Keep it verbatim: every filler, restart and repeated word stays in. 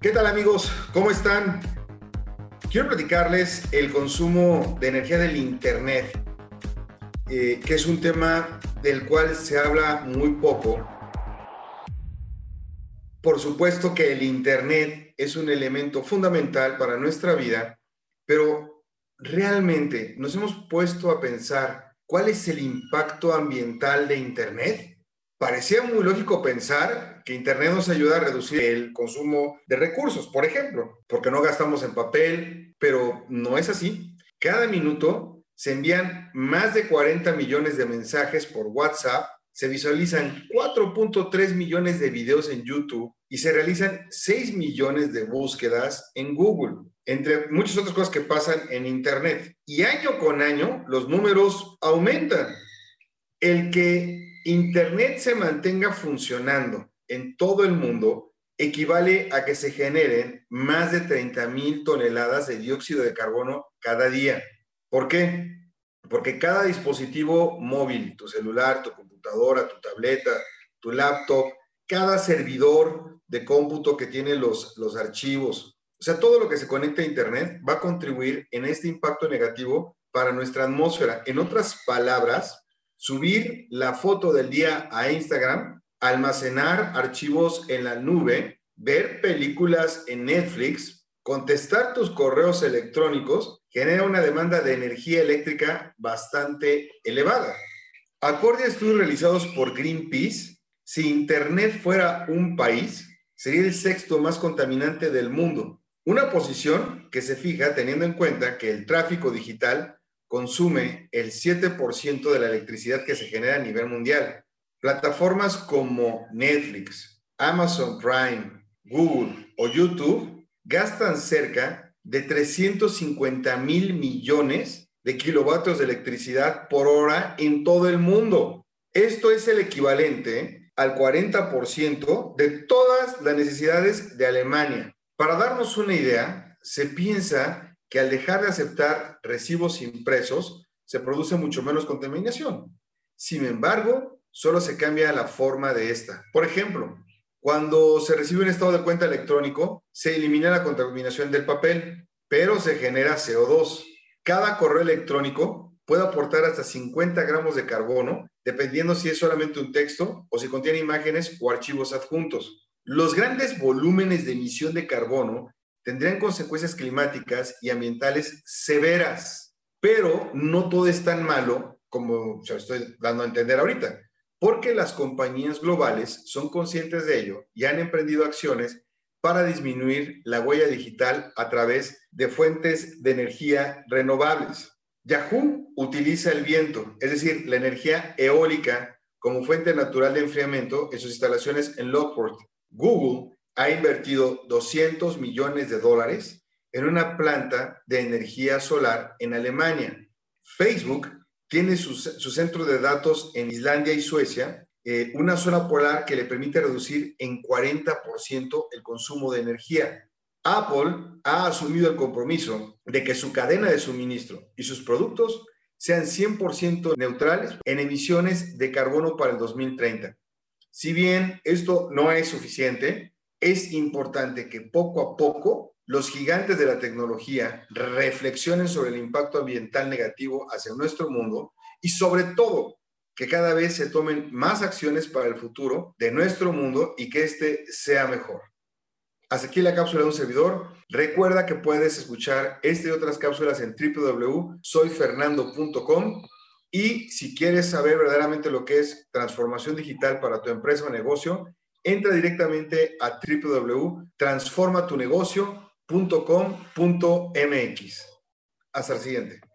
¿Qué tal, amigos? ¿Cómo están? Quiero platicarles el consumo de energía del Internet, eh, que es un tema del cual se habla muy poco. Por supuesto que el Internet es un elemento fundamental para nuestra vida, pero realmente nos hemos puesto a pensar ¿cuál es el impacto ambiental de Internet? Parecía muy lógico pensar que Internet nos ayuda a reducir el consumo de recursos, por ejemplo, porque no gastamos en papel, pero no es así. Cada minuto se envían más de cuarenta millones de mensajes por WhatsApp, se visualizan cuatro punto tres millones de videos en YouTube y se realizan seis millones de búsquedas en Google, entre muchas otras cosas que pasan en Internet. Y año con año los números aumentan. El que Internet se mantenga funcionando en todo el mundo equivale a que se generen más de treinta mil toneladas de dióxido de carbono cada día. ¿Por qué? Porque cada dispositivo móvil, tu celular, tu computadora, tu tableta, tu laptop, cada servidor de cómputo que tiene los, los archivos, o sea, todo lo que se conecta a Internet va a contribuir en este impacto negativo para nuestra atmósfera. En otras palabras, subir la foto del día a Instagram, almacenar archivos en la nube, ver películas en Netflix, contestar tus correos electrónicos, genera una demanda de energía eléctrica bastante elevada. Acorde a estudios realizados por Greenpeace, si Internet fuera un país, sería el sexto más contaminante del mundo. Una posición que se fija teniendo en cuenta que el tráfico digital consume el siete por ciento de la electricidad que se genera a nivel mundial. Plataformas como Netflix, Amazon Prime, Google o YouTube gastan cerca de trescientos cincuenta mil millones de kilovatios de electricidad por hora en todo el mundo. Esto es el equivalente al cuarenta por ciento de todas las necesidades de Alemania. Para darnos una idea, se piensa que al dejar de aceptar recibos impresos, se produce mucho menos contaminación. Sin embargo, solo se cambia la forma de esta. Por ejemplo, cuando se recibe un estado de cuenta electrónico, se elimina la contaminación del papel, pero se genera C O dos. Cada correo electrónico puede aportar hasta cincuenta gramos de carbono, dependiendo si es solamente un texto o si contiene imágenes o archivos adjuntos. Los grandes volúmenes de emisión de carbono tendrían consecuencias climáticas y ambientales severas, pero no todo es tan malo como se lo estoy dando a entender ahorita, porque las compañías globales son conscientes de ello y han emprendido acciones para disminuir la huella digital a través de fuentes de energía renovables. Yahoo utiliza el viento, es decir, la energía eólica, como fuente natural de enfriamiento en sus instalaciones en Lockport. Google ha invertido doscientos millones de dólares en una planta de energía solar en Alemania. Facebook tiene su, su centro de datos en Islandia y Suecia, eh, una zona polar que le permite reducir en cuarenta por ciento el consumo de energía. Apple ha asumido el compromiso de que su cadena de suministro y sus productos sean cien por ciento neutrales en emisiones de carbono para el dos mil treinta. Si bien esto no es suficiente, es importante que poco a poco los gigantes de la tecnología reflexionen sobre el impacto ambiental negativo hacia nuestro mundo y sobre todo que cada vez se tomen más acciones para el futuro de nuestro mundo y que éste sea mejor. Hasta aquí la cápsula de un servidor. Recuerda que puedes escuchar esta y otras cápsulas en w w w punto soy fernando punto com y si quieres saber verdaderamente lo que es transformación digital para tu empresa o negocio, entra directamente a w w w punto transformatunegocio punto com punto m x. Hasta el siguiente.